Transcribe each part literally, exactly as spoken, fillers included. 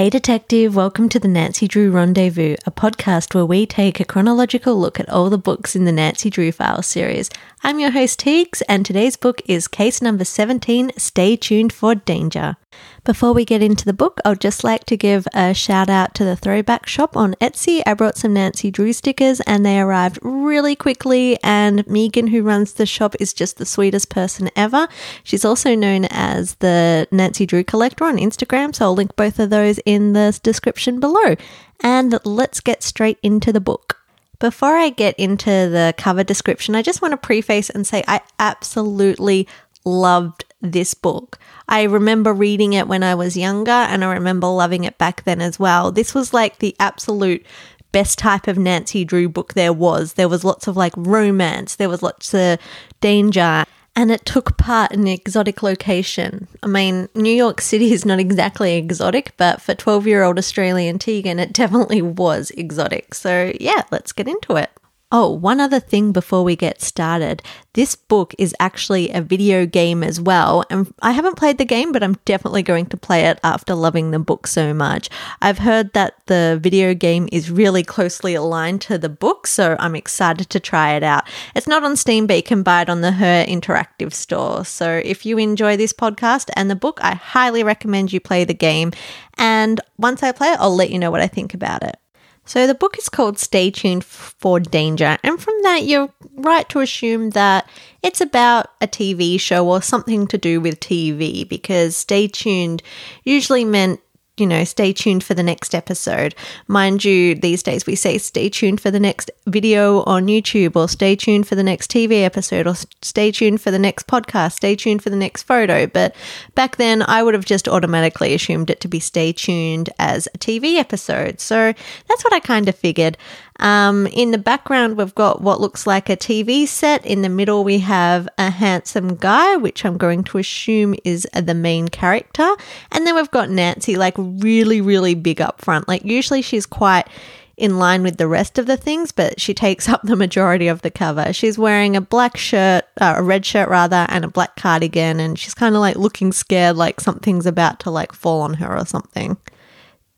Hey Detective, welcome to the Nancy Drew Rendezvous, a podcast where we take a chronological look at all the books in the Nancy Drew Files series. I'm your host Teeks, and today's book is case number seventeen, Stay Tuned for Danger. Before we get into the book, I'd just like to give a shout out to the Throwback Shop on Etsy. I brought some Nancy Drew stickers and they arrived really quickly, and Megan, who runs the shop, is just the sweetest person ever. She's also known as the Nancy Drew Collector on Instagram, so I'll link both of those in the description below. And let's get straight into the book. Before I get into the cover description, I just want to preface and say I absolutely loved this book. I remember reading it when I was younger, and I remember loving it back then as well. This was like the absolute best type of Nancy Drew book there was. There was lots of like romance, there was lots of danger, and it took part in an exotic location. I mean, New York City is not exactly exotic, but for twelve-year-old Australian Teagan, it definitely was exotic. So yeah, let's get into it. Oh, one other thing before we get started. This book is actually a video game as well, and I haven't played the game, but I'm definitely going to play it after loving the book so much. I've heard that the video game is really closely aligned to the book, so I'm excited to try it out. It's not on Steam, but you can buy it on the Her Interactive store. So if you enjoy this podcast and the book, I highly recommend you play the game, and once I play it, I'll let you know what I think about it. So the book is called Stay Tuned for Danger, and from that you're right to assume that it's about a T V show or something to do with T V, because stay tuned usually meant, you know, stay tuned for the next episode. Mind you, these days we say stay tuned for the next video on YouTube, or stay tuned for the next T V episode, or stay tuned for the next podcast, stay tuned for the next photo. But back then I would have just automatically assumed it to be stay tuned as a T V episode. So that's what I kind of figured. Um, in the background, we've got what looks like a T V set. In the middle, we have a handsome guy, which I'm going to assume is the main character. And then we've got Nancy, like really, really big up front. Like usually she's quite in line with the rest of the things, but she takes up the majority of the cover. She's wearing a black shirt, uh, a red shirt rather, and a black cardigan. And she's kind of like looking scared, like something's about to like fall on her or something.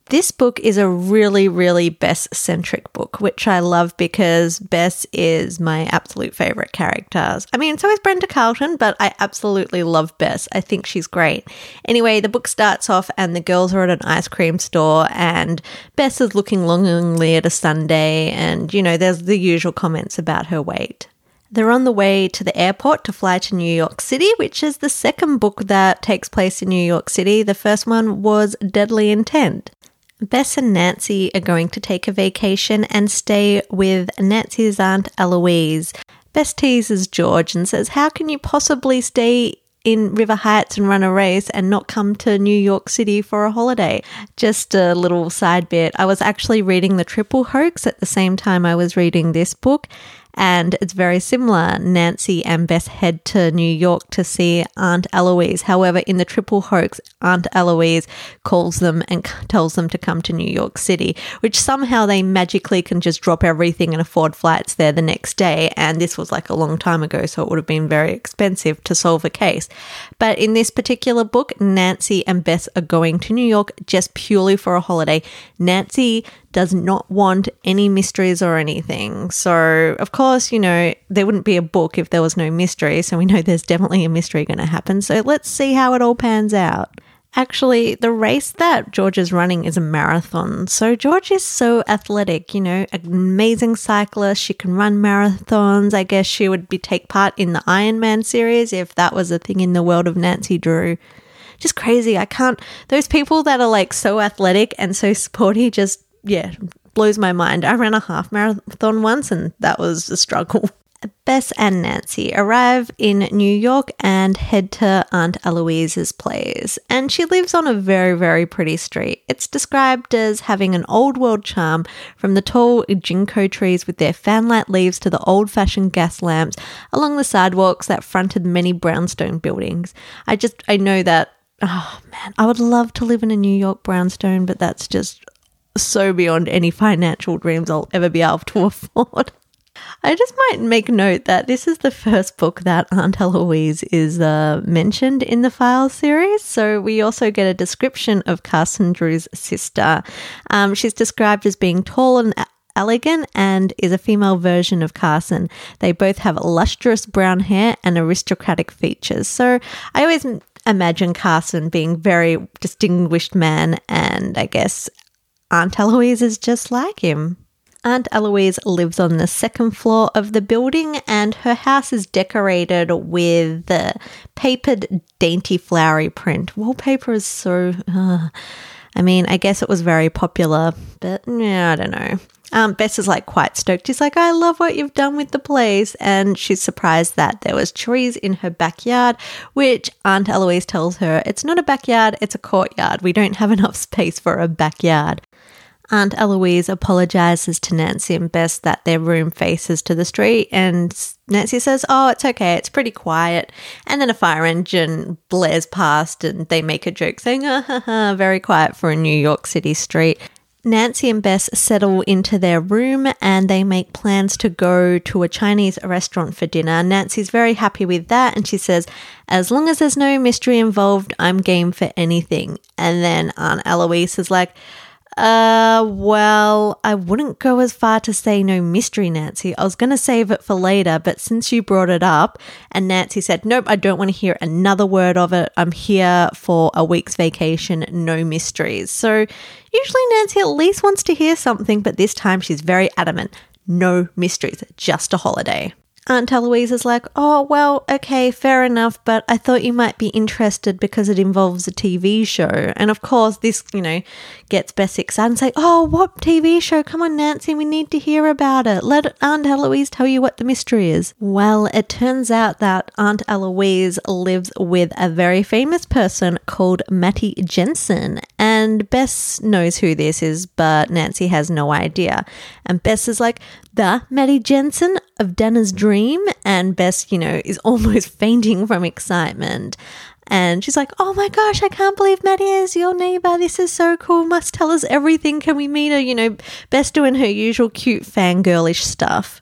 This book is a really, really Bess-centric book, which I love because Bess is my absolute favourite character. I mean, so is Brenda Carlton, but I absolutely love Bess. I think she's great. Anyway, the book starts off and the girls are at an ice cream store and Bess is looking longingly at a sundae, and, you know, there's the usual comments about her weight. They're on the way to the airport to fly to New York City, which is the second book that takes place in New York City. The first one was Deadly Intent. Bess and Nancy are going to take a vacation and stay with Nancy's Aunt Eloise. Bess teases George and says, how can you possibly stay in River Heights and run a race and not come to New York City for a holiday? Just a little side bit. I was actually reading The Triple Hoax at the same time I was reading this book, and it's very similar. Nancy and Bess head to New York to see Aunt Eloise. However, in The Triple Hoax, Aunt Eloise calls them and c- tells them to come to New York City, which somehow they magically can just drop everything and afford flights there the next day. And this was like a long time ago, so it would have been very expensive to solve a case. But in this particular book, Nancy and Bess are going to New York just purely for a holiday. Nancy does not want any mysteries or anything. So, of course, you know, there wouldn't be a book if there was no mystery. So we know there's definitely a mystery going to happen. So let's see how it all pans out. Actually, the race that George is running is a marathon. So George is so athletic, you know, amazing cyclist. She can run marathons. I guess she would be take part in the Ironman series if that was a thing in the world of Nancy Drew. Just crazy. I can't, those people that are like so athletic and so sporty just, yeah, blows my mind. I ran a half marathon once and that was a struggle. Bess and Nancy arrive in New York and head to Aunt Eloise's place, and she lives on a very, very pretty street. It's described as having an old world charm, from the tall ginkgo trees with their fanlight leaves to the old-fashioned gas lamps along the sidewalks that fronted many brownstone buildings. I just, I know that, oh man, I would love to live in a New York brownstone, but that's just so beyond any financial dreams I'll ever be able to afford. I just might make note that this is the first book that Aunt Eloise is uh, mentioned in the Files series. So we also get a description of Carson Drew's sister. Um, she's described as being tall and elegant and is a female version of Carson. They both have lustrous brown hair and aristocratic features. So I always imagine Carson being a very distinguished man, and I guess Aunt Eloise is just like him. Aunt Eloise lives on the second floor of the building, and her house is decorated with the papered dainty flowery print. Wallpaper is so... Uh, I mean, I guess it was very popular, but yeah, I don't know. Um, Bess is like quite stoked. She's like, I love what you've done with the place. And she's surprised that there was trees in her backyard, which Aunt Eloise tells her, it's not a backyard, it's a courtyard. We don't have enough space for a backyard. Aunt Eloise apologizes to Nancy and Bess that their room faces to the street, and Nancy says, oh, it's okay, it's pretty quiet. And then a fire engine blares past and they make a joke saying, ah, ha, ha, very quiet for a New York City street. Nancy and Bess settle into their room and they make plans to go to a Chinese restaurant for dinner. Nancy's very happy with that, and she says, as long as there's no mystery involved, I'm game for anything. And then Aunt Eloise is like, Uh, well, I wouldn't go as far to say no mystery, Nancy. I was going to save it for later, but since you brought it up, and Nancy said, nope, I don't want to hear another word of it. I'm here for a week's vacation, no mysteries. So usually Nancy at least wants to hear something, but this time she's very adamant. No mysteries, just a holiday. Aunt Eloise is like, oh, well, okay, fair enough, but I thought you might be interested because it involves a T V show. And of course, this, you know, gets Bess excited and say, oh, what T V show? Come on, Nancy, we need to hear about it. Let Aunt Eloise tell you what the mystery is. Well, it turns out that Aunt Eloise lives with a very famous person called Maddie Jensen. And Bess knows who this is, but Nancy has no idea. And Bess is like, the Maddie Jensen of Dana's Dream, and Bess, you know, is almost fainting from excitement. And she's like, oh my gosh, I can't believe Maddie is your neighbor. This is so cool. Must tell us everything. Can we meet her? You know, Bess doing her usual cute fangirlish stuff.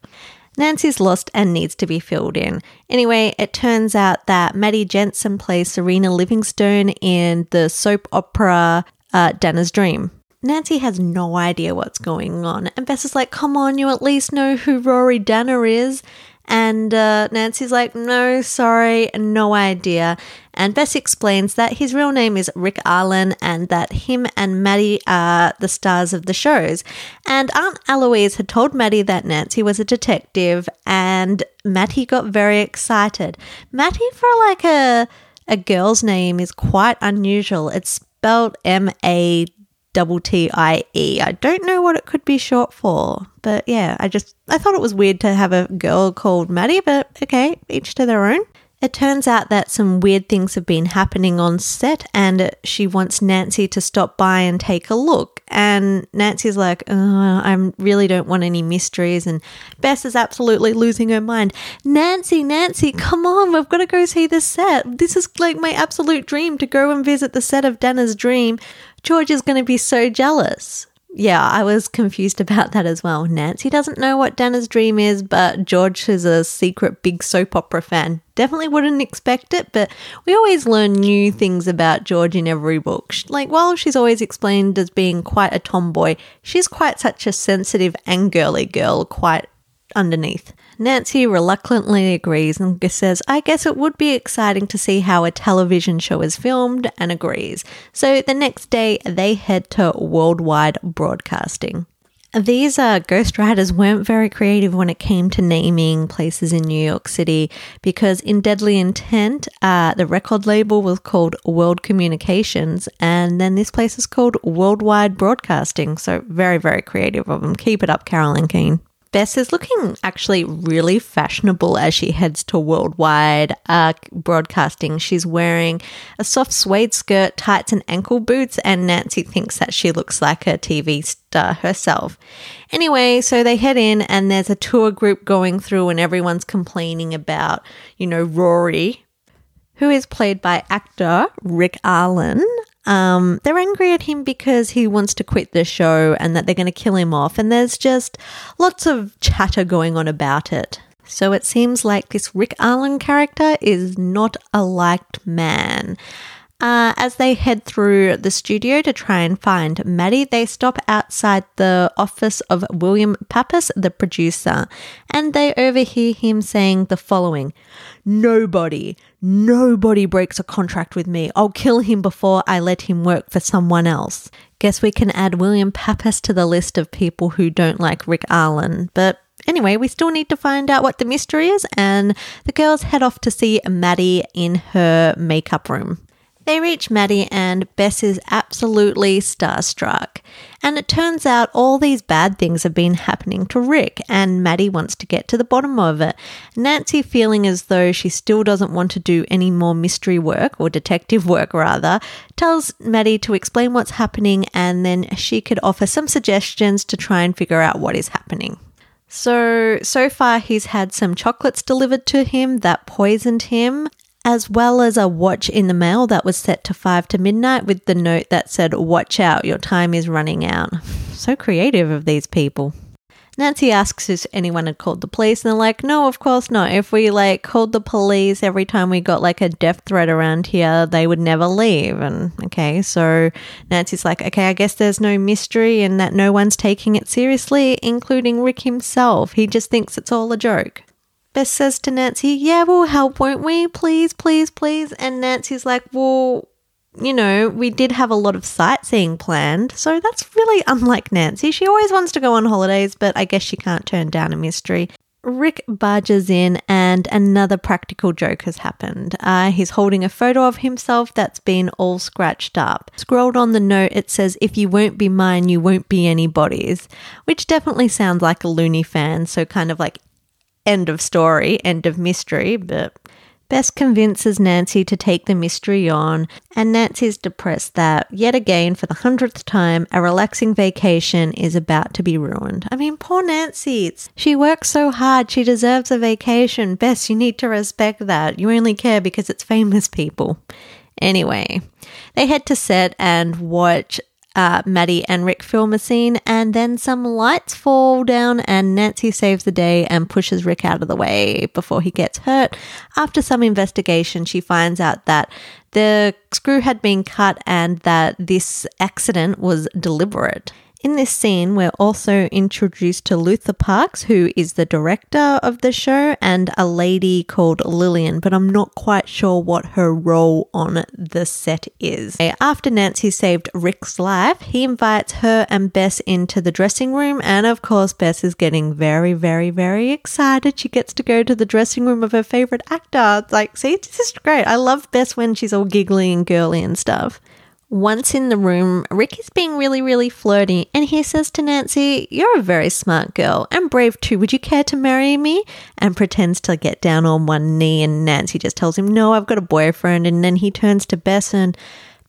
Nancy's lost and needs to be filled in. Anyway, it turns out that Maddie Jensen plays Serena Livingstone in the soap opera uh, Dana's Dream. Nancy has no idea what's going on, and Bess is like, come on, you at least know who Rory Dana is. And uh, Nancy's like, no, sorry, no idea. And Bess explains that his real name is Rick Arlen and that him and Maddie are the stars of the shows. And Aunt Eloise had told Maddie that Nancy was a detective, and Maddie got very excited. Maddie, for like a, a girl's name, is quite unusual. It's spelled M A D I E. Double T I E. I don't know what it could be short for, but yeah, I just, I thought it was weird to have a girl called Maddie, but okay, each to their own. It turns out that some weird things have been happening on set, and she wants Nancy to stop by and take a look. And Nancy's like, oh, I really don't want any mysteries. And Bess is absolutely losing her mind. Nancy, Nancy, come on, we've got to go see the set. This is like my absolute dream to go and visit the set of Dana's Dream. George is going to be so jealous. Yeah, I was confused about that as well. Nancy doesn't know what Dana's Dream is, but George is a secret big soap opera fan. Definitely wouldn't expect it, but we always learn new things about George in every book. Like, while she's always explained as being quite a tomboy, she's quite such a sensitive and girly girl, quite underneath. Nancy reluctantly agrees and says, I guess it would be exciting to see how a television show is filmed, and agrees. So the next day they head to Worldwide Broadcasting. These uh, ghostwriters weren't very creative when it came to naming places in New York City, because in Deadly Intent, uh, the record label was called World Communications, and then this place is called Worldwide Broadcasting. So very, very creative of them. Keep it up, Carolyn Keane. Bess is looking actually really fashionable as she heads to Worldwide uh, Broadcasting. She's wearing a soft suede skirt, tights and ankle boots, and Nancy thinks that she looks like a T V star herself. Anyway, so they head in and there's a tour group going through, and everyone's complaining about, you know, Rory, who is played by actor Rick Arlen. Um, they're angry at him because he wants to quit the show and that they're going to kill him off. And there's just lots of chatter going on about it. So it seems like this Rick Arlen character is not a liked man. Uh, as they head through the studio to try and find Maddie, they stop outside the office of William Pappas, the producer, and they overhear him saying the following: Nobody, nobody breaks a contract with me. I'll kill him before I let him work for someone else. Guess we can add William Pappas to the list of people who don't like Rick Arlen, but... anyway, we still need to find out what the mystery is, and the girls head off to see Maddie in her makeup room. They reach Maddie and Bess is absolutely starstruck. And it turns out all these bad things have been happening to Rick and Maddie wants to get to the bottom of it. Nancy, feeling as though she still doesn't want to do any more mystery work, or detective work rather, tells Maddie to explain what's happening and then she could offer some suggestions to try and figure out what is happening. So, so far he's had some chocolates delivered to him that poisoned him, as well as a watch in the mail that was set to five to midnight with the note that said, "Watch out, your time is running out." So creative of these people. Nancy asks if anyone had called the police and they're like, no, of course not. If we like called the police every time we got like a death threat around here, they would never leave. And okay, so Nancy's like, okay, I guess there's no mystery and that no one's taking it seriously, including Rick himself. He just thinks it's all a joke. Bess says to Nancy, yeah, we'll help, won't we? Please, please, please. And Nancy's like, well, you know, we did have a lot of sightseeing planned, so that's really unlike Nancy. She always wants to go on holidays, but I guess she can't turn down a mystery. Rick barges in and another practical joke has happened. Uh, he's holding a photo of himself that's been all scratched up. Scrolled on the note, it says, "If you won't be mine, you won't be anybody's," which definitely sounds like a loony fan, so kind of like end of story, end of mystery, but... Bess convinces Nancy to take the mystery on, and Nancy's depressed that, yet again, for the hundredth time, a relaxing vacation is about to be ruined. I mean, poor Nancy. She works so hard. She deserves a vacation. Bess, you need to respect that. You only care because it's famous people. Anyway, they head to set and watch uh, Maddie and Rick film a scene, and then some lights fall down and Nancy saves the day and pushes Rick out of the way before he gets hurt. After some investigation, she finds out that the screw had been cut and that this accident was deliberate. In this scene, we're also introduced to Luther Parks, who is the director of the show, and a lady called Lillian, but I'm not quite sure what her role on the set is. After Nancy saved Rick's life, he invites her and Bess into the dressing room, and of course Bess is getting very, very, very excited. She gets to go to the dressing room of her favourite actor. It's like, see, this is great. I love Bess when she's all giggly and girly and stuff. Once in the room, Rick is being really, really flirty and he says to Nancy, "You're a very smart girl and brave too. Would you care to marry me?" And pretends to get down on one knee and Nancy just tells him, "No, I've got a boyfriend." And then he turns to Bess and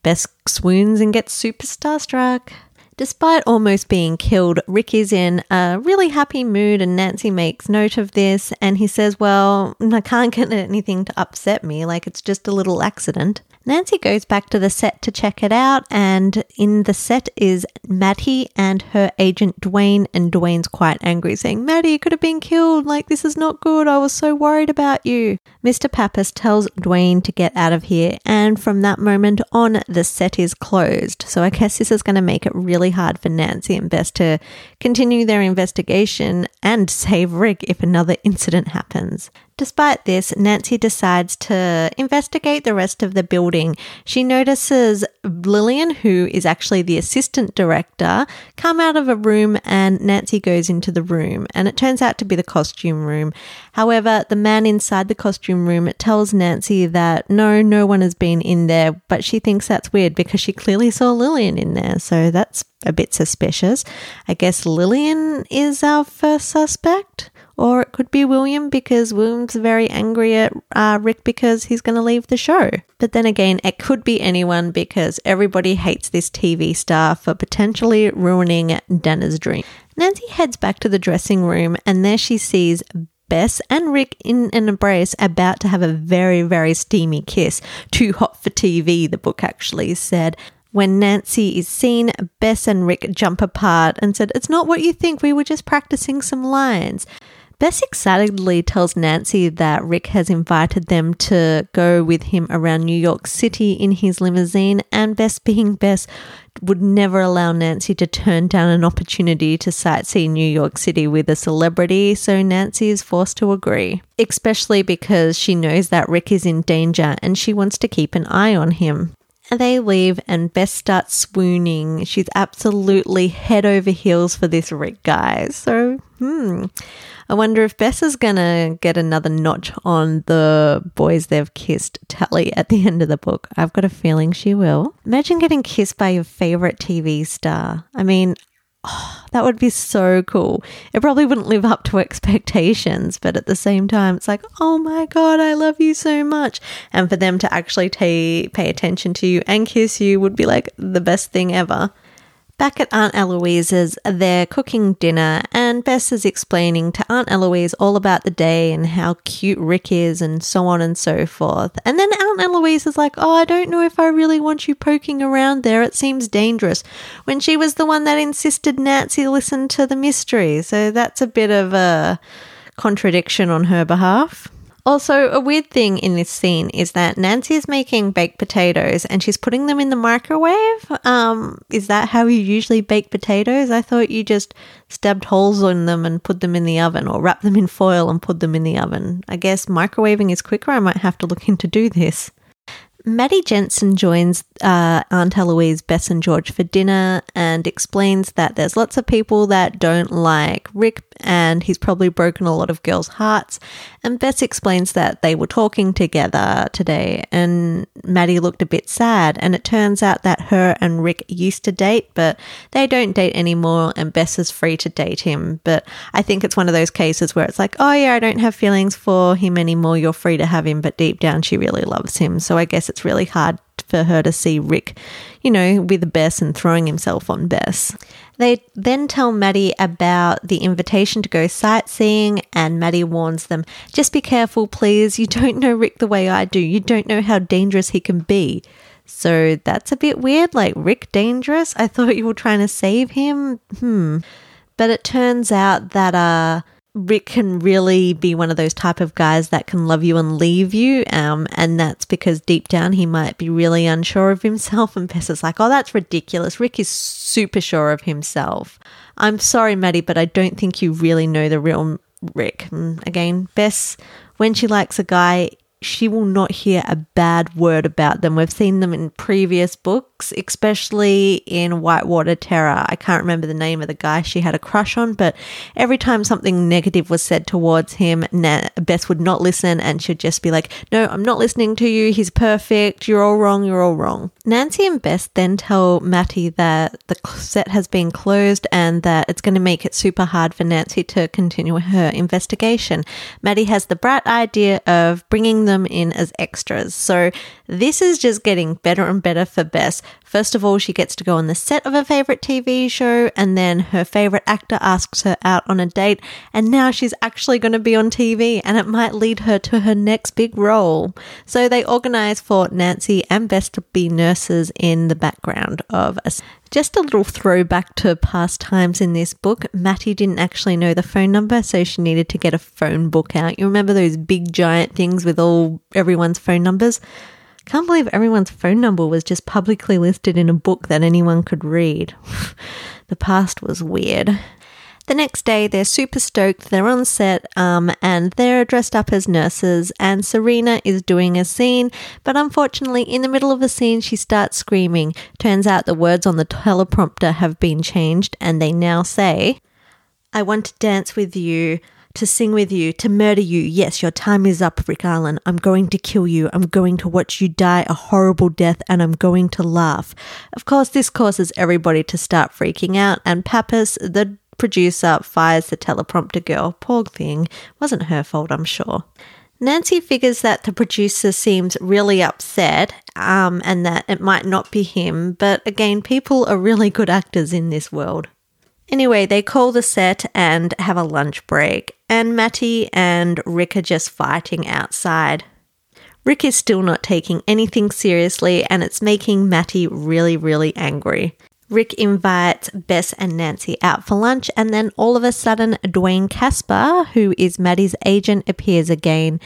Bess swoons and gets super starstruck. Despite almost being killed, Rick is in a really happy mood and Nancy makes note of this and he says, "Well, I can't get anything to upset me, like it's just a little accident." Nancy goes back to the set to check it out and in the set is Maddie and her agent Dwayne, and Dwayne's quite angry saying, "Maddie, you could have been killed, like this is not good, I was so worried about you." Mister Pappas tells Dwayne to get out of here and from that moment on the set is closed. So I guess this is going to make it really hard for Nancy and Bess to continue their investigation and save Rick if another incident happens. Despite this, Nancy decides to investigate the rest of the building. She notices Lillian, who is actually the assistant director, come out of a room and Nancy goes into the room and it turns out to be the costume room. However, the man inside the costume room tells Nancy that no, no one has been in there, but she thinks that's weird because she clearly saw Lillian in there. So that's a bit suspicious. I guess Lillian is our first suspect. Or it could be William because William's very angry at uh, Rick because he's going to leave the show. But then again, it could be anyone because everybody hates this T V star for potentially ruining Dana's dream. Nancy heads back to the dressing room and there she sees Bess and Rick in an embrace about to have a very, very steamy kiss. Too hot for T V, the book actually said. When Nancy is seen, Bess and Rick jump apart and said, "It's not what you think, we were just practicing some lines." Bess excitedly tells Nancy that Rick has invited them to go with him around New York City in his limousine, and Bess, being Bess, would never allow Nancy to turn down an opportunity to sightsee New York City with a celebrity, so Nancy is forced to agree, especially because she knows that Rick is in danger and she wants to keep an eye on him. They leave and Bess starts swooning. She's absolutely head over heels for this Rick guy. So, hmm, I wonder if Bess is going to get another notch on the boys they've kissed tally at the end of the book. I've got a feeling she will. Imagine getting kissed by your favourite T V star. I mean, oh, that would be so cool. It probably wouldn't live up to expectations, but at the same time, it's like, oh my God, I love you so much. And for them to actually t- pay attention to you and kiss you would be like the best thing ever. Back at Aunt Eloise's, they're cooking dinner and Bess is explaining to Aunt Eloise all about the day and how cute Rick is and so on and so forth. And then Aunt Eloise is like, oh, I don't know if I really want you poking around there. It seems dangerous. When she was the one that insisted Nancy listen to the mystery. So that's a bit of a contradiction on her behalf. Also, a weird thing in this scene is that Nancy is making baked potatoes and she's putting them in the microwave. Um, is that how you usually bake potatoes? I thought you just stabbed holes in them and put them in the oven, or wrap them in foil and put them in the oven. I guess microwaving is quicker. I might have to look into do this. Maddie Jensen joins uh, Aunt Eloise, Bess and George for dinner and explains that there's lots of people that don't like Rick and he's probably broken a lot of girls' hearts. And Bess explains that they were talking together today and Maddie looked a bit sad, and it turns out that her and Rick used to date, but they don't date anymore and Bess is free to date him. But I think it's one of those cases where it's like, oh yeah, I don't have feelings for him anymore, you're free to have him, but deep down she really loves him. So I guess it's really hard for her to see Rick, you know, with Bess and throwing himself on Bess. They then tell Maddie about the invitation to go sightseeing, and Maddie warns them, just be careful, please. You don't know Rick the way I do. You don't know how dangerous he can be. So that's a bit weird, like Rick dangerous? I thought you were trying to save him. Hmm. But it turns out that, uh, Rick can really be one of those type of guys that can love you and leave you, um, and that's because deep down he might be really unsure of himself, and Bess is like, oh, that's ridiculous. Rick is super sure of himself. I'm sorry, Maddie, but I don't think you really know the real Rick. And again, Bess, when she likes a guy, she will not hear a bad word about them. We've seen them in previous books, especially in Whitewater Terror. I can't remember the name of the guy she had a crush on, but every time something negative was said towards him, Bess would not listen and she'd just be like, no, I'm not listening to you. He's perfect. You're all wrong. You're all wrong. Nancy and Bess then tell Maddie that the set has been closed and that it's going to make it super hard for Nancy to continue her investigation. Maddie has the bright idea of bringing the them in as extras. So this is just getting better and better for Bess. First of all, she gets to go on the set of her favorite T V show, and then her favorite actor asks her out on a date, and now she's actually going to be on T V and it might lead her to her next big role. So they organize for Nancy and Bess to be nurses in the background of a Just a little throwback to past times in this book. Maddie didn't actually know the phone number, so she needed to get a phone book out. You remember those big giant things with all everyone's phone numbers? Can't believe everyone's phone number was just publicly listed in a book that anyone could read. The past was weird. The next day, they're super stoked, they're on set um, and they're dressed up as nurses, and Serena is doing a scene, but unfortunately in the middle of a scene she starts screaming. Turns out the words on the teleprompter have been changed and they now say, I want to dance with you, to sing with you, to murder you. Yes, your time is up, Rick Arlen. I'm going to kill you. I'm going to watch you die a horrible death, and I'm going to laugh. Of course, this causes everybody to start freaking out, and Pappas, the producer, fires the teleprompter girl. Poor thing. Wasn't her fault, I'm sure. Nancy figures that the producer seems really upset um, and that it might not be him, but again, people are really good actors in this world. Anyway, they call the set and have a lunch break, and Maddie and Rick are just fighting outside. Rick is still not taking anything seriously and it's making Matty really, really angry. Rick invites Bess and Nancy out for lunch and then all of a sudden Dwayne Casper, who is Maddie's agent, appears again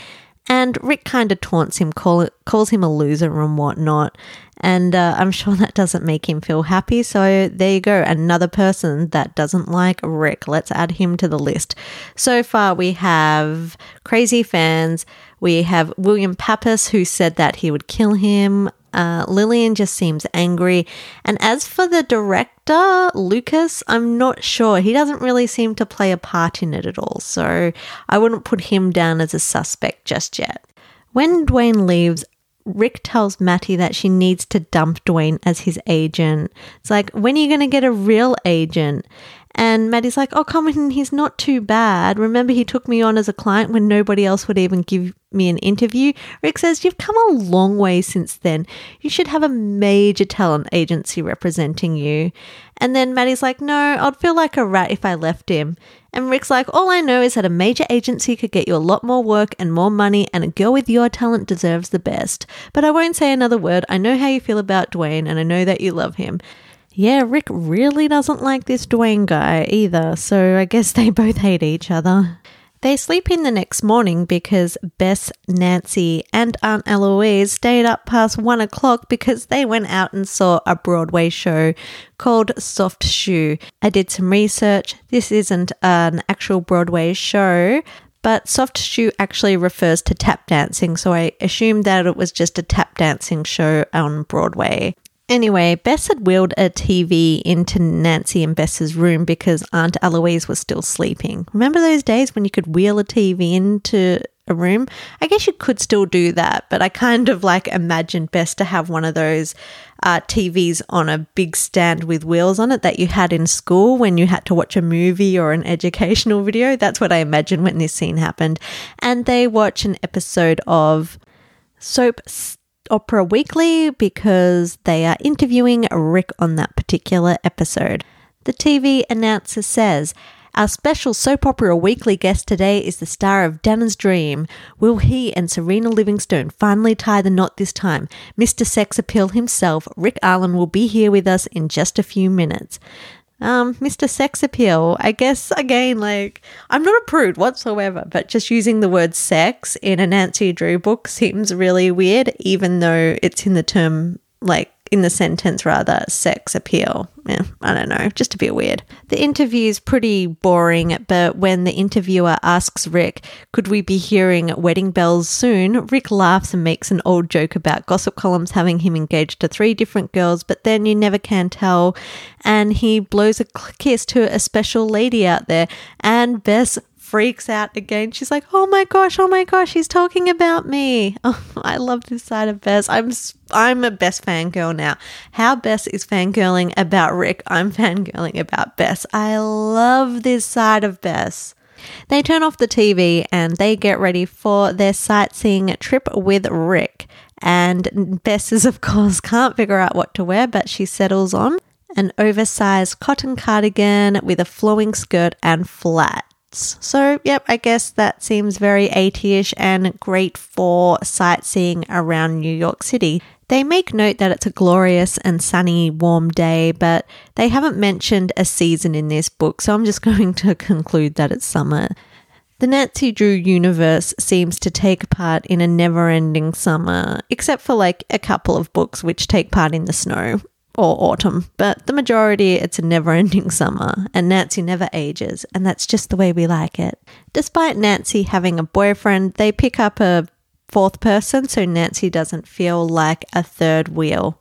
and Rick kind of taunts him, call, calls him a loser and whatnot, and uh, I'm sure that doesn't make him feel happy. So there you go, another person that doesn't like Rick. Let's add him to the list. So far we have crazy fans, we have William Pappas who said that he would kill him, Uh, Lillian just seems angry. And as for the director, Lucas, I'm not sure. He doesn't really seem to play a part in it at all. So I wouldn't put him down as a suspect just yet. When Dwayne leaves, Rick tells Matty that she needs to dump Dwayne as his agent. It's like, when are you going to get a real agent? And Maddie's like, oh, come in, he's not too bad. Remember, he took me on as a client when nobody else would even give me an interview. Rick says, you've come a long way since then. You should have a major talent agency representing you. And then Maddie's like, no, I'd feel like a rat if I left him. And Rick's like, all I know is that a major agency could get you a lot more work and more money, and a girl with your talent deserves the best. But I won't say another word. I know how you feel about Dwayne, and I know that you love him. Yeah, Rick really doesn't like this Dwayne guy either, so I guess they both hate each other. They sleep in the next morning because Bess, Nancy and Aunt Eloise stayed up past one o'clock because they went out and saw a Broadway show called Soft Shoe. I did some research. This isn't an actual Broadway show, but Soft Shoe actually refers to tap dancing, so I assumed that it was just a tap dancing show on Broadway. Anyway, Bess had wheeled a T V into Nancy and Bess's room because Aunt Eloise was still sleeping. Remember those days when you could wheel a T V into a room? I guess you could still do that, but I kind of like imagined Bess to have one of those uh, T Vs on a big stand with wheels on it that you had in school when you had to watch a movie or an educational video. That's what I imagined when this scene happened. And they watch an episode of Soap Opera Weekly because they are interviewing Rick on that particular episode. The T V announcer says, our special Soap Opera Weekly guest today is the star of Dana's Dream. Will he and Serena Livingstone finally tie the knot this time? Mister Sex Appeal himself, Rick Arlen, will be here with us in just a few minutes. Um, Mister Sex Appeal, I guess, again, like, I'm not a prude whatsoever, but just using the word sex in a Nancy Drew book seems really weird, even though it's in the term, like, in the sentence rather, sex appeal. Yeah, I don't know, just a bit weird. The interview is pretty boring, but when the interviewer asks Rick, could we be hearing wedding bells soon? Rick laughs and makes an old joke about gossip columns having him engaged to three different girls, but then you never can tell. And he blows a kiss to a special lady out there, and Bess freaks out again. She's like, oh my gosh, oh my gosh, he's talking about me. Oh, I love this side of Bess. I'm I'm a Bess fangirl now. How Bess is fangirling about Rick, I'm fangirling about Bess. I love this side of Bess. They turn off the T V and they get ready for their sightseeing trip with Rick. And Bess is, of course, can't figure out what to wear, but she settles on an oversized cotton cardigan with a flowing skirt and flats. So, yep, I guess that seems very eighty-ish and great for sightseeing around New York City. They make note that it's a glorious and sunny, warm day, but they haven't mentioned a season in this book, so I'm just going to conclude that it's summer. The Nancy Drew universe seems to take part in a never-ending summer, except for like a couple of books which take part in the snow or autumn, but the majority, it's a never-ending summer, and Nancy never ages, and that's just the way we like it. Despite Nancy having a boyfriend, they pick up a fourth person so Nancy doesn't feel like a third wheel.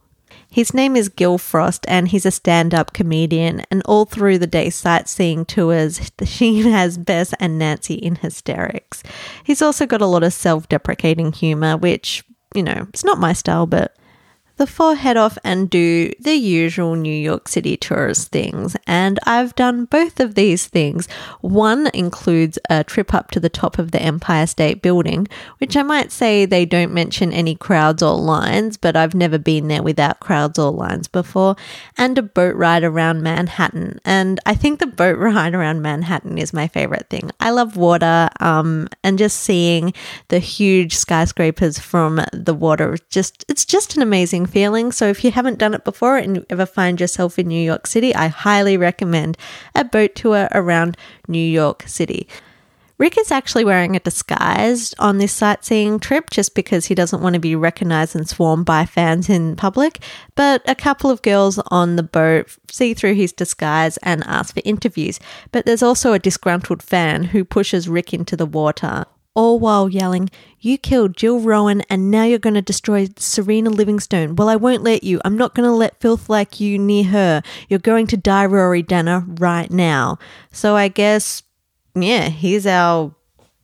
His name is Gil Frost, and he's a stand-up comedian, and all through the day sightseeing tours, she has Bess and Nancy in hysterics. He's also got a lot of self-deprecating humour, which, you know, it's not my style, but the forehead off and do the usual New York City tourist things. And I've done both of these things. One includes a trip up to the top of the Empire State Building, which I might say they don't mention any crowds or lines, but I've never been there without crowds or lines before, and a boat ride around Manhattan. And I think the boat ride around Manhattan is my favorite thing. I love water, um, and just seeing the huge skyscrapers from the water. Just it's just an amazing feeling. So if you haven't done it before and you ever find yourself in New York City, I highly recommend a boat tour around New York City. Rick is actually wearing a disguise on this sightseeing trip just because he doesn't want to be recognized and swarmed by fans in public, but a couple of girls on the boat see through his disguise and ask for interviews. But there's also a disgruntled fan who pushes Rick into the water, all while yelling, "You killed Jill Rowan and now you're going to destroy Serena Livingstone. Well, I won't let you. I'm not going to let filth like you near her. You're going to die, Rory Dana, right now." So I guess, yeah, he's our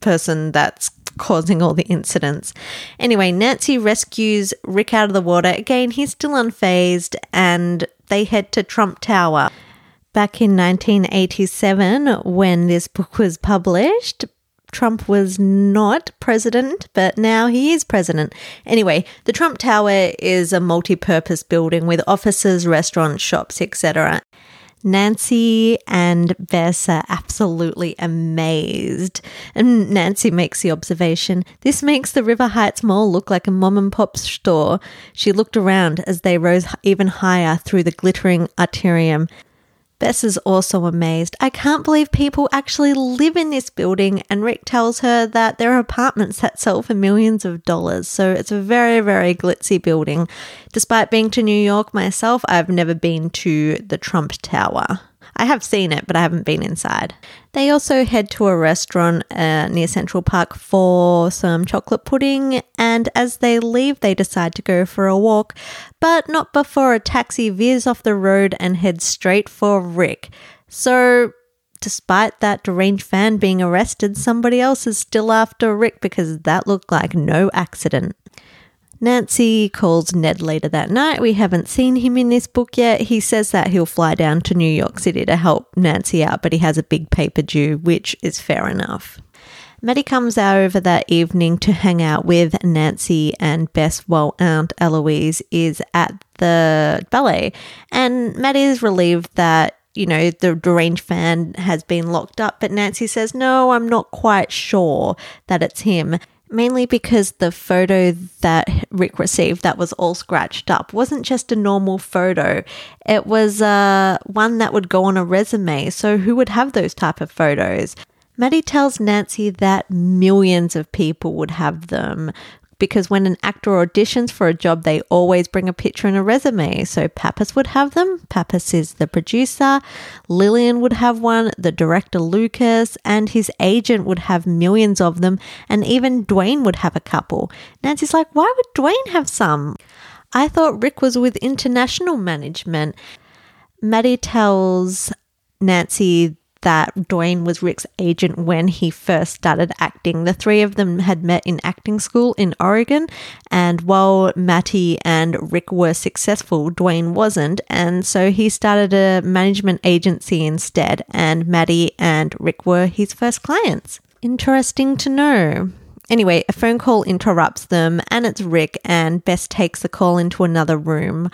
person that's causing all the incidents. Anyway, Nancy rescues Rick out of the water. Again, he's still unfazed, and they head to Trump Tower. Back in nineteen eighty-seven, when this book was published, Trump was not president, but now he is president. Anyway, the Trump Tower is a multi-purpose building with offices, restaurants, shops, et cetera. Nancy and Bess are absolutely amazed. And Nancy makes the observation, "This makes the River Heights Mall look like a mom and pop store." She looked around as they rose even higher through the glittering atrium. Bess is also amazed. "I can't believe people actually live in this building," and Rick tells her that there are apartments that sell for millions of dollars. So it's a very, very glitzy building. Despite being to New York myself, I've never been to the Trump Tower. I have seen it, but I haven't been inside. They also head to a restaurant uh, near Central Park for some chocolate pudding, and as they leave, they decide to go for a walk, but not before a taxi veers off the road and heads straight for Rick. So despite that deranged fan being arrested, somebody else is still after Rick because that looked like no accident. Nancy calls Ned later that night. We haven't seen him in this book yet. He says that he'll fly down to New York City to help Nancy out, but he has a big paper due, which is fair enough. Maddie comes over that evening to hang out with Nancy and Bess while Aunt Eloise is at the ballet. And Maddie is relieved that, you know, the deranged fan has been locked up, but Nancy says, "No, I'm not quite sure that it's him." Mainly because the photo that Rick received that was all scratched up wasn't just a normal photo. It was uh, one that would go on a resume, so who would have those type of photos? Maddie tells Nancy that millions of people would have them, because when an actor auditions for a job, they always bring a picture and a resume. So Pappas would have them. Pappas is the producer. Lillian would have one, the director Lucas, and his agent would have millions of them. And even Dwayne would have a couple. Nancy's like, "Why would Dwayne have some? I thought Rick was with international management." Maddie tells Nancy that Dwayne was Rick's agent when he first started acting. The three of them had met in acting school in Oregon, and while Matty and Rick were successful, Dwayne wasn't, and so he started a management agency instead, and Matty and Rick were his first clients. Interesting to know. Anyway, a phone call interrupts them, and it's Rick, and Bess takes the call into another room.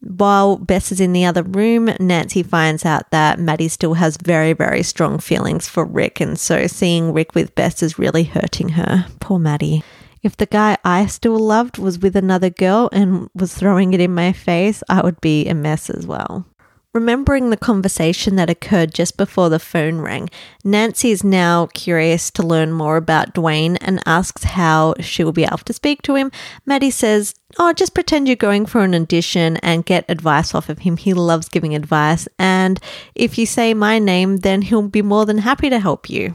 While Bess is in the other room, Nancy finds out that Maddie still has very, very strong feelings for Rick, and so seeing Rick with Bess is really hurting her. Poor Maddie. "If the guy I still loved was with another girl and was throwing it in my face, I would be a mess as well." Remembering the conversation that occurred just before the phone rang, Nancy is now curious to learn more about Dwayne and asks how she will be able to speak to him. Maddie says, "Oh, just pretend you're going for an audition and get advice off of him. He loves giving advice. And if you say my name, then he'll be more than happy to help you."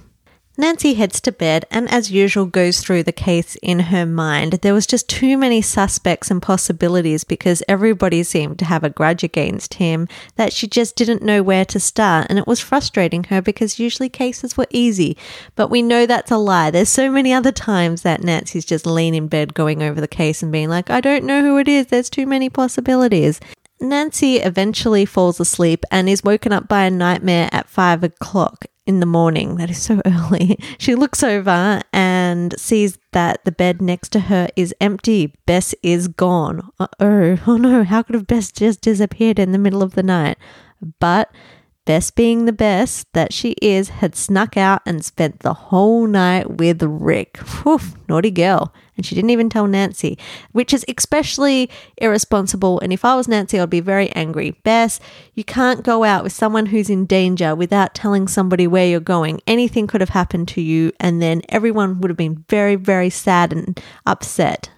Nancy heads to bed and, as usual, goes through the case in her mind. There was just too many suspects and possibilities because everybody seemed to have a grudge against him that she just didn't know where to start, and it was frustrating her because usually cases were easy. But we know that's a lie. There's so many other times that Nancy's just laying in bed going over the case and being like, I don't know who it is. There's too many possibilities. Nancy eventually falls asleep and is woken up by a nightmare at five o'clock. In the morning, that is so early. She looks over and sees that the bed next to her is empty. Bess is gone. Uh-oh, oh no, how could have Bess just disappeared in the middle of the night? But Bess, being the Bess that she is, had snuck out and spent the whole night with Rick. Whew, naughty girl. And she didn't even tell Nancy, which is especially irresponsible. And if I was Nancy, I'd be very angry. Bess, you can't go out with someone who's in danger without telling somebody where you're going. Anything could have happened to you, and then everyone would have been very, very sad and upset.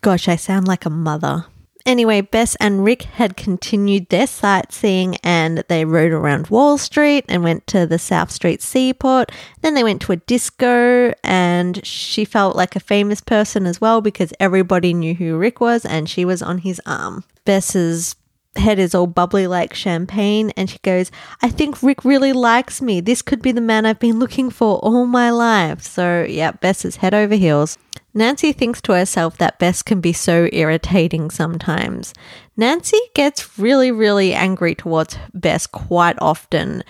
Gosh, I sound like a mother. Anyway, Bess and Rick had continued their sightseeing and they rode around Wall Street and went to the South Street Seaport. Then they went to a disco and she felt like a famous person as well because everybody knew who Rick was and she was on his arm. Bess's head is all bubbly like champagne and she goes, I think Rick really likes me. This could be the man I've been looking for all my life. So, yeah, Bess is head over heels. Nancy thinks to herself that Bess can be so irritating sometimes. Nancy gets really, really angry towards Bess quite often.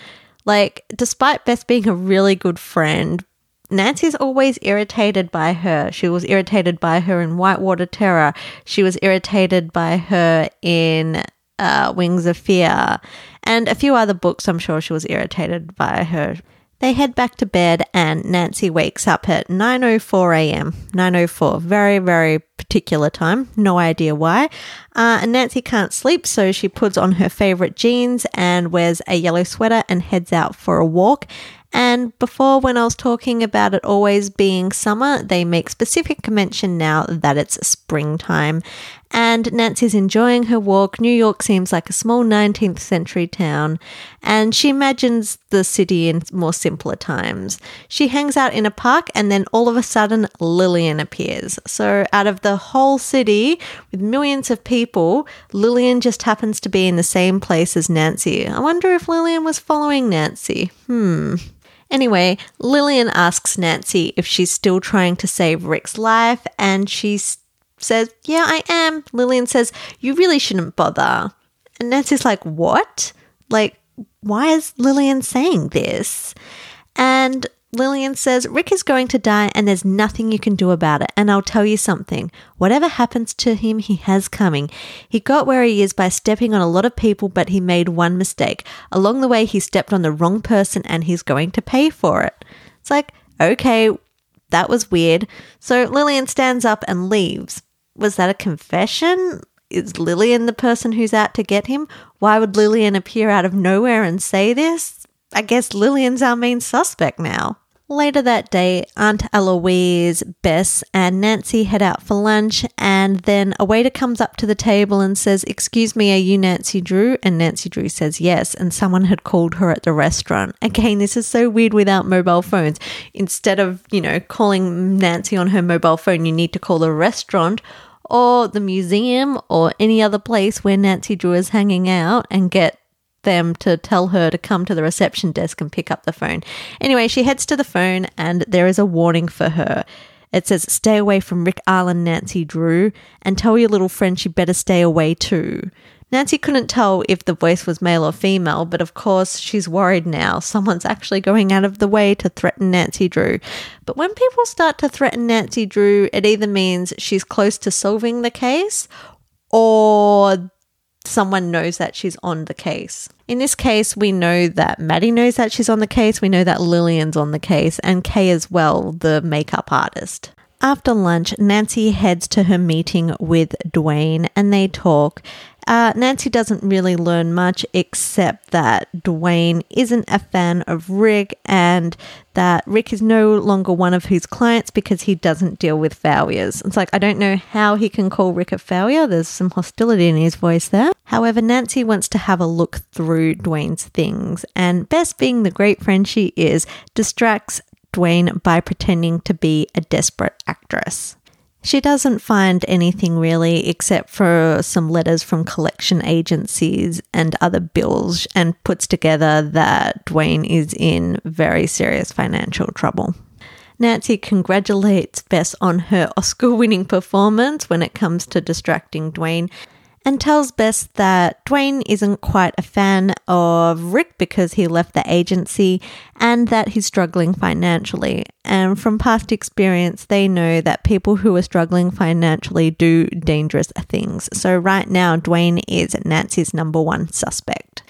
Like, despite Bess being a really good friend, Nancy's always irritated by her. She was irritated by her in Whitewater Terror. She was irritated by her in uh, Wings of Fear. And a few other books I'm sure she was irritated by her. They head back to bed and Nancy wakes up at nine oh four a.m. nine oh four, very, very particular time. No idea why. Uh, and Nancy can't sleep, so she puts on her favorite jeans and wears a yellow sweater and heads out for a walk. And before, when I was talking about it always being summer, they make specific mention now that it's springtime. And Nancy's enjoying her walk. New York seems like a small nineteenth century town, and she imagines the city in more simpler times. She hangs out in a park, and then all of a sudden, Lillian appears. So out of the whole city, with millions of people, Lillian just happens to be in the same place as Nancy. I wonder if Lillian was following Nancy. Hmm. Anyway, Lillian asks Nancy if she's still trying to save Rick's life, and she's says, yeah, I am. Lillian says, you really shouldn't bother. And Nancy's like, what? Like, why is Lillian saying this? And Lillian says, Rick is going to die and there's nothing you can do about it. And I'll tell you something. Whatever happens to him, he has coming. He got where he is by stepping on a lot of people, but he made one mistake. Along the way, he stepped on the wrong person and he's going to pay for it. It's like, okay, that was weird. So Lillian stands up and leaves. Was that a confession? Is Lillian the person who's out to get him? Why would Lillian appear out of nowhere and say this? I guess Lillian's our main suspect now. Later that day, Aunt Eloise, Bess and Nancy head out for lunch and then a waiter comes up to the table and says, excuse me, are you Nancy Drew? And Nancy Drew says yes, and someone had called her at the restaurant. Again, this is so weird without mobile phones. Instead of, you know, calling Nancy on her mobile phone, you need to call the restaurant or the museum or any other place where Nancy Drew is hanging out and get them to tell her to come to the reception desk and pick up the phone. Anyway, she heads to the phone and there is a warning for her. It says, stay away from Rick Arlen, Nancy Drew, and tell your little friend she better stay away too. Nancy couldn't tell if the voice was male or female, but of course she's worried now. Someone's actually going out of the way to threaten Nancy Drew. But when people start to threaten Nancy Drew, it either means she's close to solving the case or someone knows that she's on the case. In this case, we know that Maddie knows that she's on the case. We know that Lillian's on the case and Kay as well, the makeup artist. After lunch, Nancy heads to her meeting with Dwayne and they talk. Uh, Nancy doesn't really learn much except that Dwayne isn't a fan of Rick and that Rick is no longer one of his clients because he doesn't deal with failures. It's like, I don't know how he can call Rick a failure. There's some hostility in his voice there. However, Nancy wants to have a look through Dwayne's things and Bess, being the great friend she is, distracts Dwayne by pretending to be a desperate actress. She doesn't find anything really except for some letters from collection agencies and other bills, and puts together that Dwayne is in very serious financial trouble. Nancy congratulates Bess on her Oscar-winning performance when it comes to distracting Dwayne, and tells Bess that Dwayne isn't quite a fan of Rick because he left the agency and that he's struggling financially. And from past experience, they know that people who are struggling financially do dangerous things. So right now, Dwayne is Nancy's number one suspect.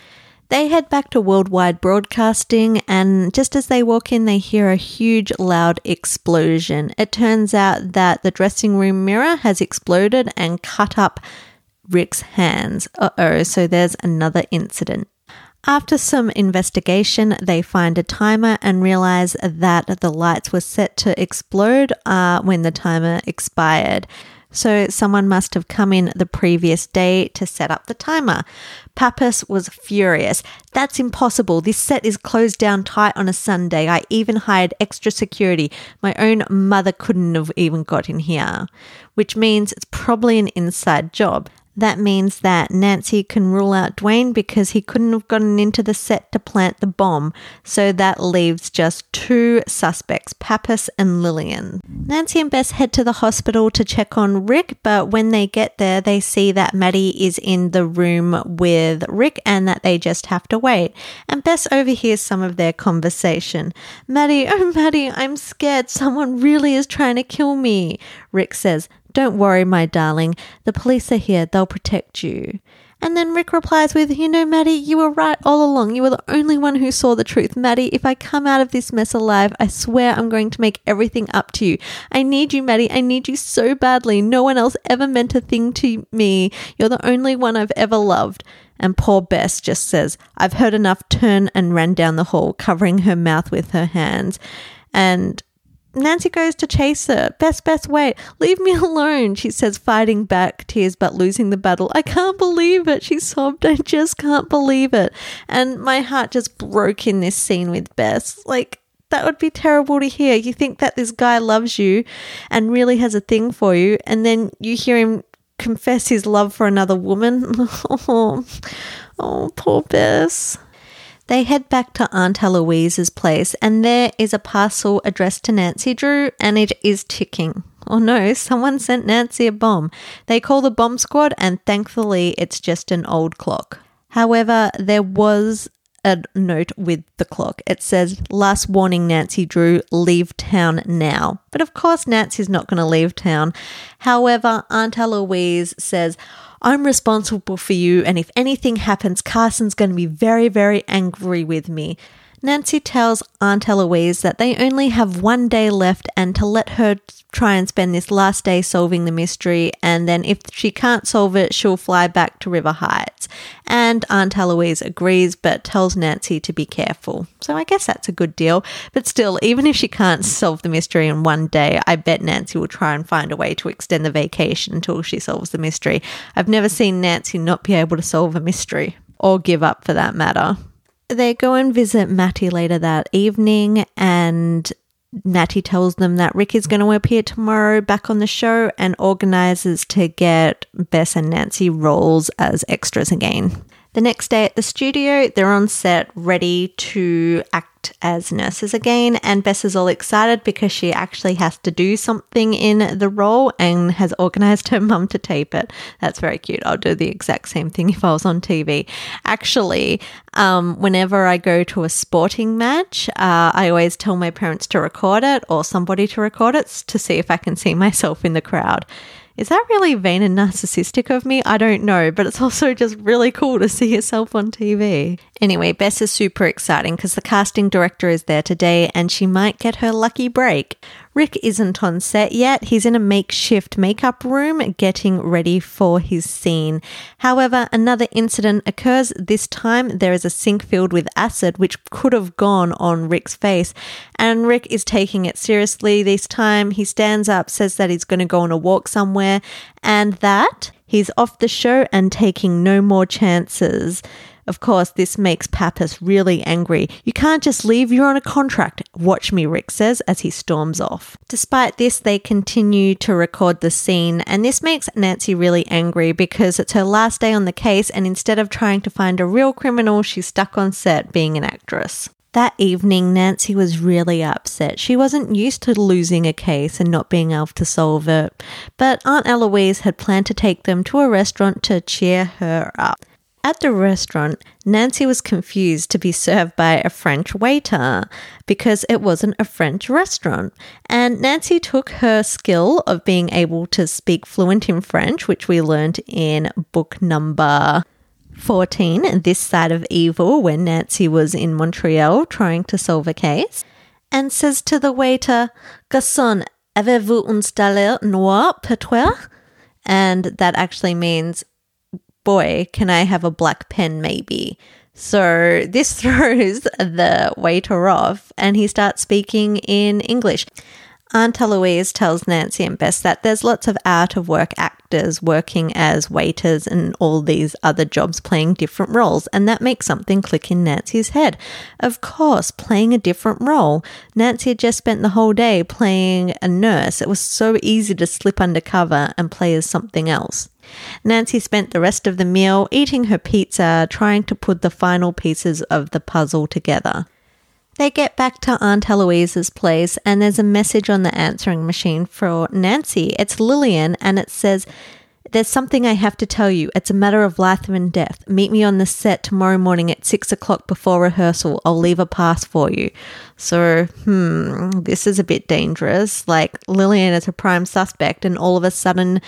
They head back to Worldwide Broadcasting, and just as they walk in, they hear a huge, loud explosion. It turns out that the dressing room mirror has exploded and cut up Rick's hands. Uh-oh, so there's another incident. After some investigation, they find a timer and realize that the lights were set to explode uh, when the timer expired. So someone must have come in the previous day to set up the timer. Pappas was furious. That's impossible. This set is closed down tight on a Sunday. I even hired extra security. My own mother couldn't have even got in here, which means it's probably an inside job. That means that Nancy can rule out Dwayne because he couldn't have gotten into the set to plant the bomb. So that leaves just two suspects, Pappas and Lillian. Nancy and Bess head to the hospital to check on Rick, but when they get there, they see that Maddie is in the room with Rick and that they just have to wait. And Bess overhears some of their conversation. Maddie, oh Maddie, I'm scared. Someone really is trying to kill me. Rick says, "Don't worry, my darling. The police are here. They'll protect you." And then Rick replies with, "You know, Maddie, you were right all along. You were the only one who saw the truth. Maddie, if I come out of this mess alive, I swear I'm going to make everything up to you. I need you, Maddie. I need you so badly. No one else ever meant a thing to me. You're the only one I've ever loved." And poor Bess just says, "I've heard enough," turn and ran down the hall, covering her mouth with her hands. And Nancy goes to chase her. Bess, Bess, wait. Leave me alone, she says, fighting back tears but losing the battle. I can't believe it, she sobbed. I just can't believe it. And my heart just broke in this scene with Bess. Like, that would be terrible to hear. You think that this guy loves you and really has a thing for you, and then you hear him confess his love for another woman. oh, oh, poor Bess. They head back to Aunt Eloise's place, and there is a parcel addressed to Nancy Drew, and it is ticking. Oh no, someone sent Nancy a bomb. They call the bomb squad, and thankfully it's just an old clock. However, there was a note with the clock. It says, "Last warning, Nancy Drew, leave town now." But of course, Nancy's not going to leave town. However, Aunt Eloise says, "I'm responsible for you, and if anything happens, Carson's going to be very, very angry with me." Nancy tells Aunt Eloise that they only have one day left and to let her try and spend this last day solving the mystery, and then if she can't solve it, she'll fly back to River Heights. And Aunt Eloise agrees but tells Nancy to be careful. So I guess that's a good deal. But still, even if she can't solve the mystery in one day, I bet Nancy will try and find a way to extend the vacation until she solves the mystery. I've never seen Nancy not be able to solve a mystery, or give up for that matter. They go and visit Matty later that evening, and Natty tells them that Rick is going to appear tomorrow back on the show and organises to get Bess and Nancy roles as extras again. The next day at the studio, they're on set ready to act as nurses again, and Bess is all excited because she actually has to do something in the role and has organised her mum to tape it. That's very cute. I'll do the exact same thing if I was on T V. Actually, um, whenever I go to a sporting match, uh, I always tell my parents to record it, or somebody to record it, to see if I can see myself in the crowd. Is that really vain and narcissistic of me? I don't know, but it's also just really cool to see yourself on T V. Anyway, Bess is super exciting because the casting director is there today and she might get her lucky break. Rick isn't on set yet. He's in a makeshift makeup room getting ready for his scene. However, another incident occurs. This time there is a sink filled with acid, which could have gone on Rick's face. And Rick is taking it seriously this time. He stands up, says that he's going to go on a walk somewhere, and that he's off the show and taking no more chances. Of course, this makes Pappas really angry. You can't just leave, you're on a contract. Watch me, Rick says as he storms off. Despite this, they continue to record the scene, and this makes Nancy really angry because it's her last day on the case, and instead of trying to find a real criminal, she's stuck on set being an actress. That evening, Nancy was really upset. She wasn't used to losing a case and not being able to solve it, but Aunt Eloise had planned to take them to a restaurant to cheer her up. At the restaurant, Nancy was confused to be served by a French waiter because it wasn't a French restaurant. And Nancy took her skill of being able to speak fluent in French, which we learned in book number fourteen, This Side of Evil, when Nancy was in Montreal trying to solve a case, and says to the waiter, "Garçon, avez-vous un staller noir pour toi?" And that actually means, "Boy, can I have a black pen maybe?" So this throws the waiter off and he starts speaking in English. Aunt Eloise tells Nancy and Bess that there's lots of out-of-work actors working as waiters and all these other jobs playing different roles, and that makes something click in Nancy's head. Of course, playing a different role. Nancy had just spent the whole day playing a nurse. It was so easy to slip undercover and play as something else. Nancy spent the rest of the meal eating her pizza, trying to put the final pieces of the puzzle together. They get back to Aunt Eloise's place and there's a message on the answering machine for Nancy. It's Lillian and it says, "There's something I have to tell you. It's a matter of life and death. Meet me on the set tomorrow morning at six o'clock before rehearsal. I'll leave a pass for you." So, hmm, this is a bit dangerous. Like, Lillian is a prime suspect and all of a sudden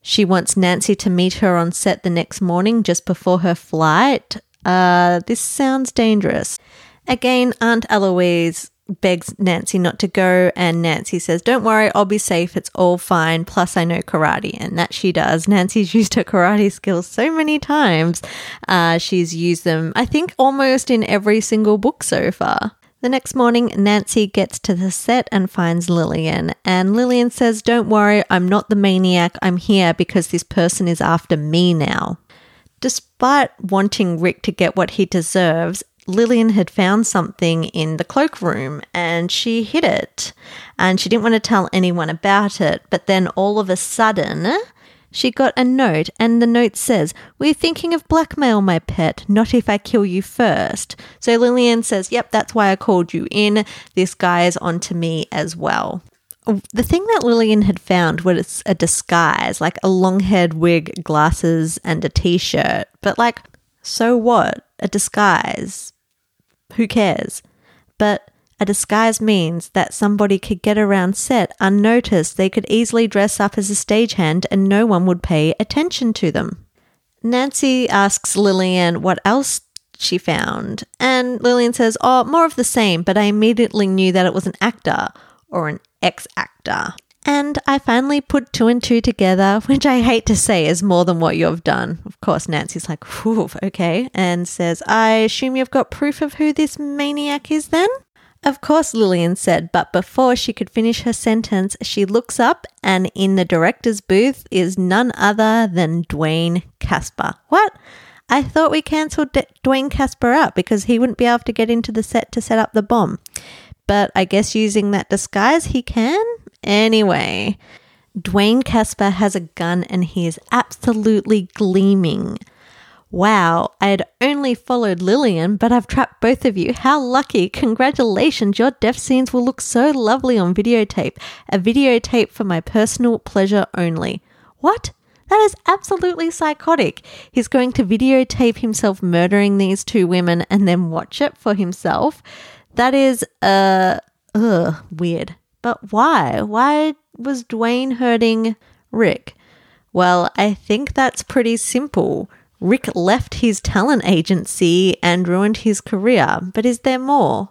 she wants Nancy to meet her on set the next morning just before her flight. Uh, this sounds dangerous. Again, Aunt Eloise begs Nancy not to go and Nancy says, "Don't worry, I'll be safe. It's all fine. Plus, I know karate," and that she does. Nancy's used her karate skills so many times. Uh, she's used them, I think, almost in every single book so far. The next morning, Nancy gets to the set and finds Lillian, and Lillian says, "Don't worry, I'm not the maniac. I'm here because this person is after me now." Despite wanting Rick to get what he deserves, Lillian had found something in the cloakroom and she hid it, and she didn't want to tell anyone about it, but then all of a sudden she got a note, and the note says, "We're thinking of blackmail, my pet, not if I kill you first." So Lillian says, "Yep, that's why I called you in. This guy is onto me as well." The thing that Lillian had found was a disguise, like a long haired wig, glasses, and a t-shirt. But like, so what? A disguise. Who cares? But a disguise means that somebody could get around set unnoticed. They could easily dress up as a stagehand and no one would pay attention to them. Nancy asks Lillian what else she found, and Lillian says, "Oh, more of the same, but I immediately knew that it was an actor or an ex-actor. And I finally put two and two together, which I hate to say is more than what you've done." Of course, Nancy's like, "Whew, okay," and says, "I assume you've got proof of who this maniac is then?" Of course, Lillian said, but before she could finish her sentence, she looks up and in the director's booth is none other than Dwayne Casper. What? I thought we cancelled D- Dwayne Casper out because he wouldn't be able to get into the set to set up the bomb. But I guess using that disguise, he can? Anyway, Dwayne Casper has a gun and he is absolutely gleaming. Wow, I had only followed Lillian, but I've trapped both of you. How lucky. Congratulations, your death scenes will look so lovely on videotape. A videotape for my personal pleasure only. What? That is absolutely psychotic. He's going to videotape himself murdering these two women and then watch it for himself. That is, uh, ugh, weird. But why? Why was Dwayne hurting Rick? Well, I think that's pretty simple. Rick left his talent agency and ruined his career. But is there more?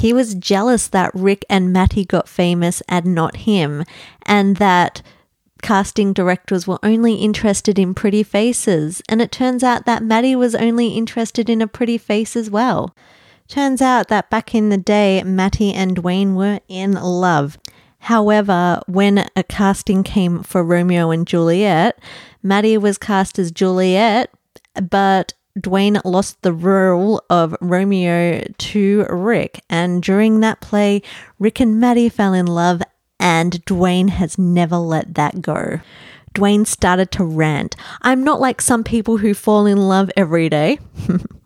He was jealous that Rick and Matty got famous and not him, and that casting directors were only interested in pretty faces. And it turns out that Matty was only interested in a pretty face as well. Turns out that back in the day, Matty and Dwayne were in love. However, when a casting came for Romeo and Juliet, Matty was cast as Juliet, but Dwayne lost the role of Romeo to Rick, and during that play, Rick and Maddie fell in love, and Dwayne has never let that go. Dwayne started to rant. I'm not like some people who fall in love every day,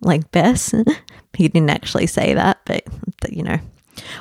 like Bess. He didn't actually say that, but you know.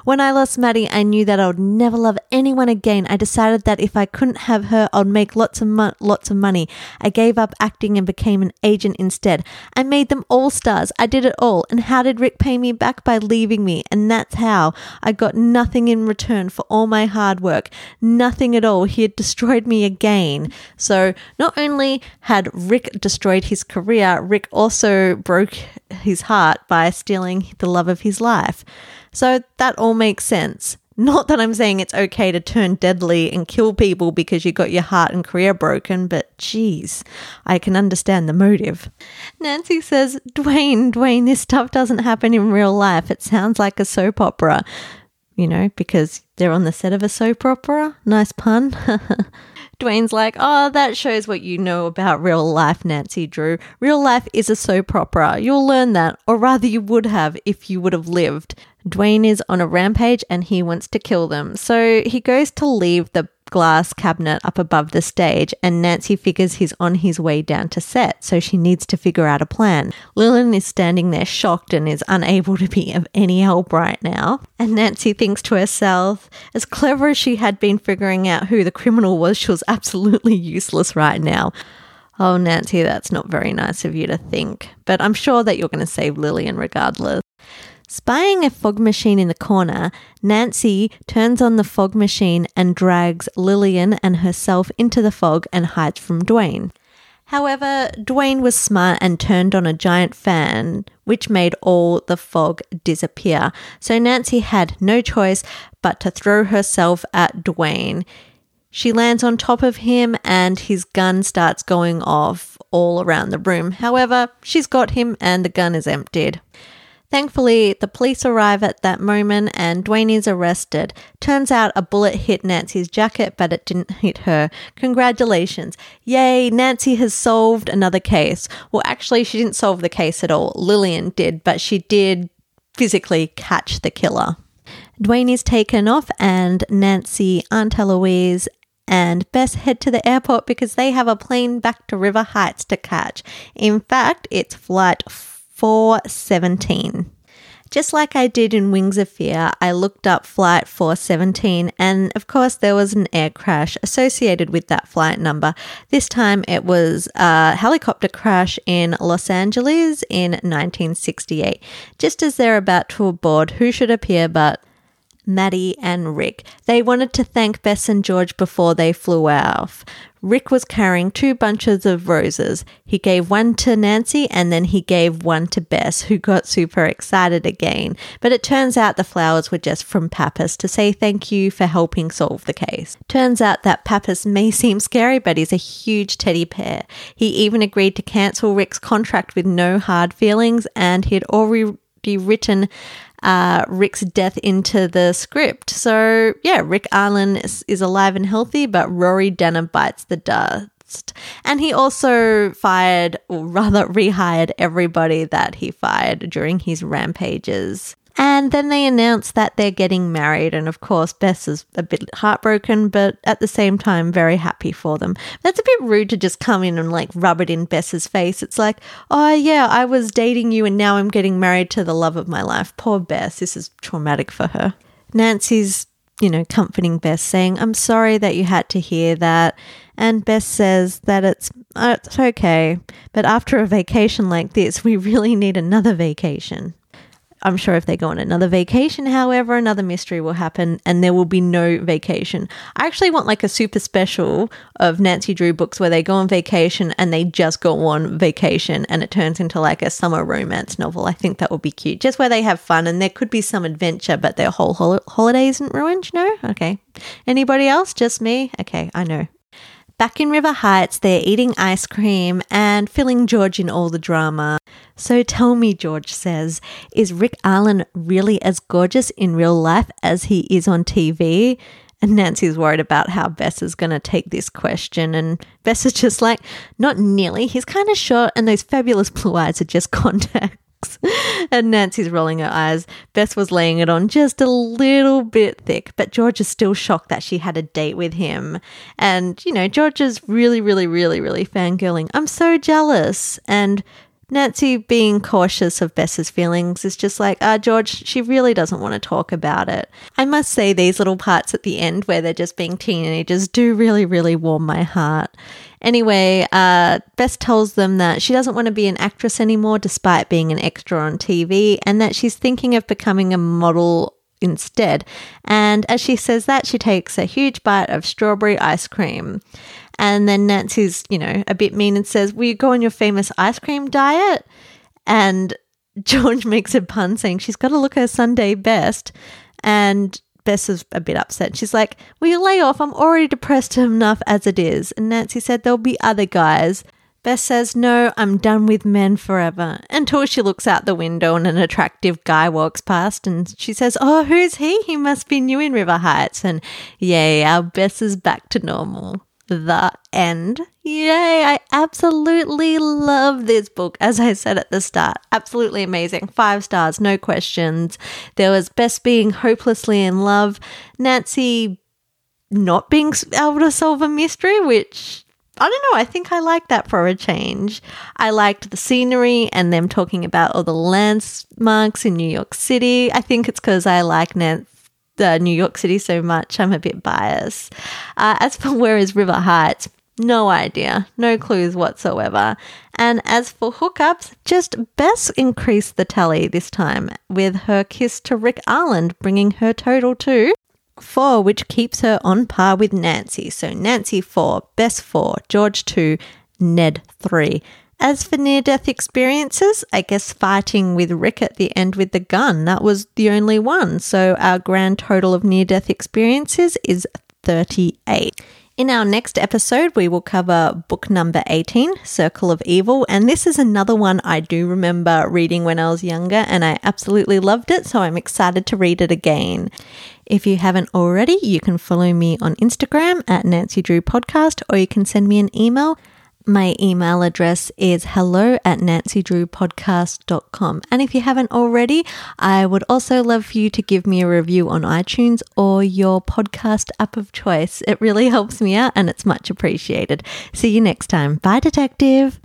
When I lost Maddie, I knew that I would never love anyone again. I decided that if I couldn't have her, I'd make lots of mo- lots of money. I gave up acting and became an agent instead. I made them all stars. I did it all. And how did Rick pay me back? By leaving me. And that's how. I got nothing in return for all my hard work. Nothing at all. He had destroyed me again. So not only had Rick destroyed his career, Rick also broke his heart by stealing the love of his life. So that all makes sense. Not that I'm saying it's okay to turn deadly and kill people because you got your heart and career broken, but geez, I can understand the motive. Nancy says, Dwayne, Dwayne, this stuff doesn't happen in real life. It sounds like a soap opera, you know, because they're on the set of a soap opera. Nice pun. Dwayne's like, oh, that shows what you know about real life, Nancy Drew. Real life is a soap opera. You'll learn that, or rather you would have if you would have lived. Dwayne is on a rampage and he wants to kill them. So he goes to leave the glass cabinet up above the stage, and Nancy figures he's on his way down to set, so she needs to figure out a plan. Lillian is standing there shocked and is unable to be of any help right now. And Nancy thinks to herself, as clever as she had been figuring out who the criminal was, she was absolutely useless right now. Oh, Nancy, that's not very nice of you to think, but I'm sure that you're going to save Lillian regardless. Spying a fog machine in the corner, Nancy turns on the fog machine and drags Lillian and herself into the fog and hides from Dwayne. However, Dwayne was smart and turned on a giant fan, which made all the fog disappear. So Nancy had no choice but to throw herself at Dwayne. She lands on top of him and his gun starts going off all around the room. However, she's got him and the gun is emptied. Thankfully, the police arrive at that moment and Dwayne is arrested. Turns out a bullet hit Nancy's jacket, but it didn't hit her. Congratulations. Yay, Nancy has solved another case. Well, actually, she didn't solve the case at all. Lillian did, but she did physically catch the killer. Dwayne is taken off and Nancy, Aunt Eloise, and Bess head to the airport because they have a plane back to River Heights to catch. In fact, it's flight four seventeen. Just like I did in Wings of Fear, I looked up flight four seventeen and of course there was an air crash associated with that flight number. This time it was a helicopter crash in Los Angeles in nineteen sixty-eight. Just as they're about to aboard, who should appear but Maddie and Rick. They wanted to thank Bess and George before they flew off. Rick was carrying two bunches of roses. He gave one to Nancy and then he gave one to Bess, who got super excited again. But it turns out the flowers were just from Pappas to say thank you for helping solve the case. Turns out that Pappas may seem scary, but he's a huge teddy bear. He even agreed to cancel Rick's contract with no hard feelings, and he'd already written Uh, Rick's death into the script. So yeah, Rick Arlen is, is alive and healthy, but Rory Dana bites the dust. And he also fired, or rather rehired everybody that he fired during his rampages. And then they announce that they're getting married, and of course Bess is a bit heartbroken, but at the same time very happy for them. That's a bit rude to just come in and like rub it in Bess's face. It's like, oh yeah, I was dating you and now I'm getting married to the love of my life. Poor Bess, this is traumatic for her. Nancy's, you know, comforting Bess saying, I'm sorry that you had to hear that. And Bess says that it's, uh, it's okay, but after a vacation like this, we really need another vacation. I'm sure if they go on another vacation, however, another mystery will happen and there will be no vacation. I actually want like a super special of Nancy Drew books where they go on vacation and they just go on vacation and it turns into like a summer romance novel. I think that would be cute, just where they have fun and there could be some adventure, but their whole hol- holiday isn't ruined, you know? Okay. Anybody else? Just me? Okay, I know. Back in River Heights, they're eating ice cream and filling George in all the drama. So tell me, George says, is Rick Arlen really as gorgeous in real life as he is on T V? And Nancy's worried about how Bess is going to take this question. And Bess is just like, not nearly. He's kind of short and those fabulous blue eyes are just contacts. And Nancy's rolling her eyes. Bess was laying it on just a little bit thick, but George is still shocked that she had a date with him. And, you know, George is really, really, really, really fangirling. I'm so jealous. And Nancy, being cautious of Bess's feelings, is just like, ah, George, she really doesn't want to talk about it. I must say these little parts at the end where they're just being teenagers do really, really warm my heart. Anyway, uh, Bess tells them that she doesn't want to be an actress anymore despite being an extra on T V, and that she's thinking of becoming a model instead. And as she says that, she takes a huge bite of strawberry ice cream. And then Nancy's, you know, a bit mean and says, will you go on your famous ice cream diet? And George makes a pun saying she's got to look her Sunday best. And Bess is a bit upset. She's like, will you lay off? I'm already depressed enough as it is. And Nancy said there'll be other guys. Bess says, no, I'm done with men forever. Until she looks out the window and an attractive guy walks past and she says, oh, who's he? He must be new in River Heights. And yay, our Bess is back to normal. The end. Yay, I absolutely love this book, as I said at the start. Absolutely amazing. Five stars, no questions. There was Bess being hopelessly in love, Nancy not being able to solve a mystery, which, I don't know, I think I like that for a change. I liked the scenery and them talking about all the landmarks in New York City. I think it's because I like Nancy. Uh, New York City so much, I'm a bit biased. Uh, as for where is River Heights, no idea, no clues whatsoever. And as for hookups, just Bess increased the tally this time with her kiss to Rick Arlen, bringing her total to four, which keeps her on par with Nancy. So Nancy four, Bess four, George two, Ned three. As for near-death experiences, I guess fighting with Rick at the end with the gun, that was the only one. So our grand total of near-death experiences is thirty-eight. In our next episode, we will cover book number eighteen, Circle of Evil. And this is another one I do remember reading when I was younger and I absolutely loved it. So I'm excited to read it again. If you haven't already, you can follow me on Instagram at Nancy Drew Podcast, or you can send me an email. My email address is hello at nancy drew podcast dot com. And if you haven't already, I would also love for you to give me a review on iTunes or your podcast app of choice. It really helps me out and it's much appreciated. See you next time. Bye, Detective.